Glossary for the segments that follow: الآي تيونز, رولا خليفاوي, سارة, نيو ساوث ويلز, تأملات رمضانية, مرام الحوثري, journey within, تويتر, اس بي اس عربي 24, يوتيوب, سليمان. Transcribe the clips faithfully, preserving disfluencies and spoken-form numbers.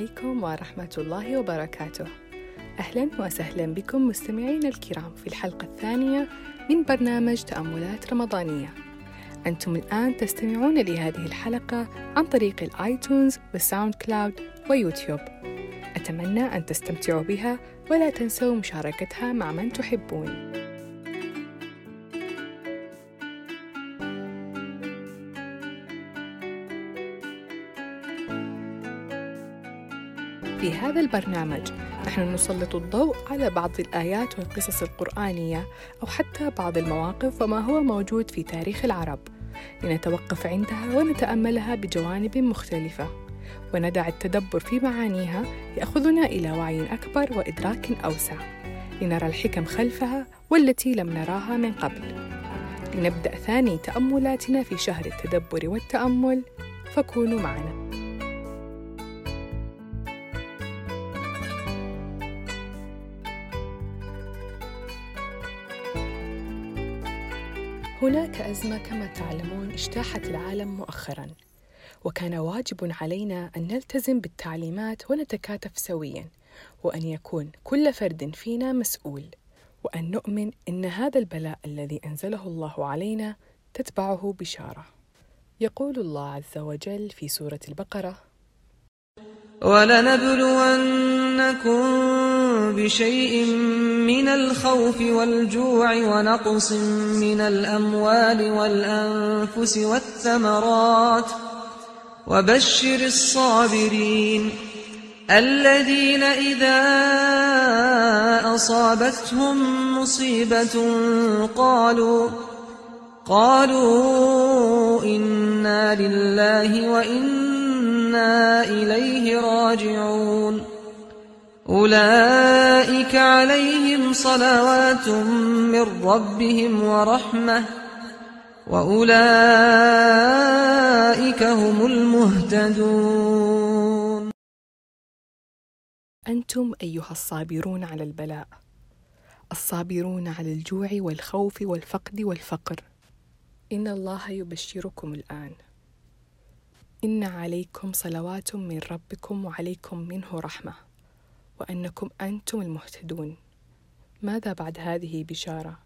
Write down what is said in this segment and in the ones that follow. عليكم ورحمة الله وبركاته. أهلاً وسهلاً بكم مستمعين الكرام في الحلقة الثانية من برنامج تأملات رمضانية. أنتم الآن تستمعون لهذه الحلقة عن طريق الآي تيونز والساوند كلاود ويوتيوب. أتمنى أن تستمتعوا بها ولا تنسوا مشاركتها مع من تحبون. في هذا البرنامج نحن نسلط الضوء على بعض الآيات والقصص القرآنية أو حتى بعض المواقف وما هو موجود في تاريخ العرب، لنتوقف عندها ونتأملها بجوانب مختلفة، وندع التدبر في معانيها يأخذنا إلى وعي أكبر وإدراك أوسع، لنرى الحكم خلفها والتي لم نراها من قبل. لنبدأ ثاني تأملاتنا في شهر التدبر والتأمل، فكونوا معنا. هناك أزمة كما تعلمون اجتاحت العالم مؤخراً، وكان واجب علينا أن نلتزم بالتعليمات ونتكاتف سوياً، وأن يكون كل فرد فينا مسؤول، وأن نؤمن أن هذا البلاء الذي أنزله الله علينا تتبعه بشارة. يقول الله عز وجل في سورة البقرة: وَلَنَبْلُوَنَّكُمْ بشيء من الخوف والجوع ونقص من الأموال والأنفس والثمرات وبشر الصابرين الذين إذا أصابتهم مصيبة قالوا قالوا إنا لله وإنا إليه راجعون أولئك عليهم صلوات من ربهم ورحمة وأولئك هم المهتدون. أنتم أيها الصابرون على البلاء، الصابرون على الجوع والخوف والفقد والفقر. إن الله يبشركم الآن: إن عليكم صلوات من ربكم وعليكم منه رحمة وأنكم أنتم المهتدون. ماذا بعد هذه بشارة؟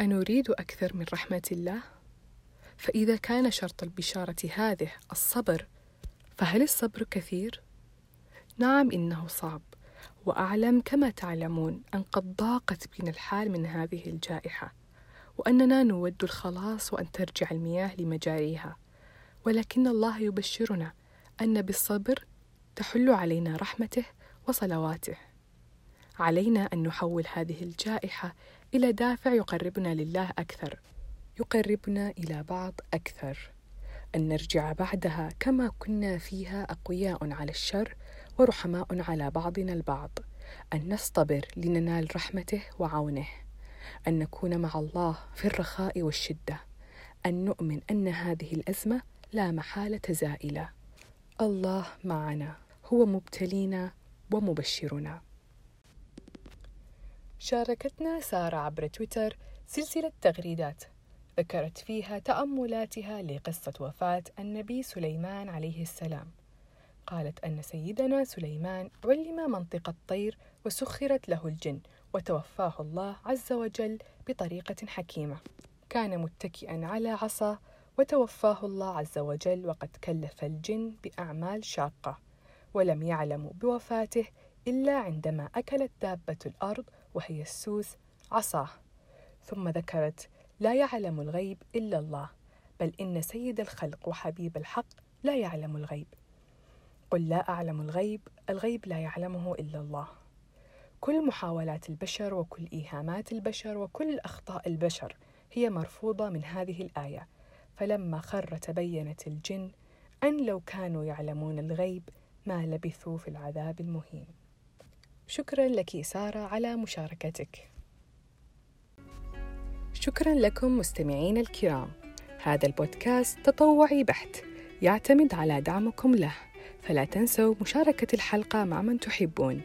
أنريد أكثر من رحمة الله؟ فإذا كان شرط البشارة هذه الصبر، فهل الصبر كثير؟ نعم، إنه صعب، وأعلم كما تعلمون أن قد ضاقت بنا الحال من هذه الجائحة، وأننا نود الخلاص وأن ترجع المياه لمجاريها، ولكن الله يبشرنا أن بالصبر تحل علينا رحمته وصلواته. علينا أن نحول هذه الجائحة إلى دافع يقربنا لله أكثر، يقربنا إلى بعض أكثر، أن نرجع بعدها كما كنا فيها أقوياء على الشر ورحماء على بعضنا البعض، أن نصطبر لننال رحمته وعونه، أن نكون مع الله في الرخاء والشدة، أن نؤمن أن هذه الأزمة لا محالة زائلة. الله معنا، هو مبتلينا ومبشرنا. شاركتنا سارة عبر تويتر سلسلة تغريدات ذكرت فيها تأملاتها لقصة وفاة النبي سليمان عليه السلام. قالت أن سيدنا سليمان علم منطق الطير وسخرت له الجن، وتوفاه الله عز وجل بطريقة حكيمة. كان متكئا على عصا وتوفاه الله عز وجل، وقد كلف الجن بأعمال شاقة، ولم يعلموا بوفاته إلا عندما أكلت دابة الأرض وهي السوس عصاه. ثم ذكرت: لا يعلم الغيب إلا الله، بل إن سيد الخلق وحبيب الحق لا يعلم الغيب. قل لا أعلم الغيب، الغيب لا يعلمه إلا الله. كل محاولات البشر وكل إيهامات البشر وكل أخطاء البشر هي مرفوضة من هذه الآية. فلما خر تبينت الجن أن لو كانوا يعلمون الغيب ما لبثوا في العذاب المهين. شكرا لك سارة على مشاركتك. شكرا لكم مستمعين الكرام. هذا البودكاست تطوعي بحت، يعتمد على دعمكم له، فلا تنسوا مشاركة الحلقة مع من تحبون.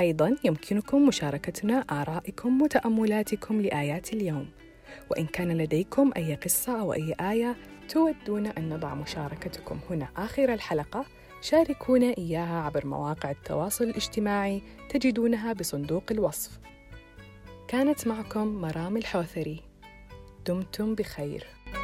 أيضا يمكنكم مشاركتنا آرائكم وتأملاتكم لآيات اليوم، وإن كان لديكم أي قصة أو أي آية تودون أن نضع مشاركتكم هنا آخر الحلقة، شاركونا إياها عبر مواقع التواصل الاجتماعي تجدونها بصندوق الوصف. كانت معكم مرام الحوثري، دمتم بخير.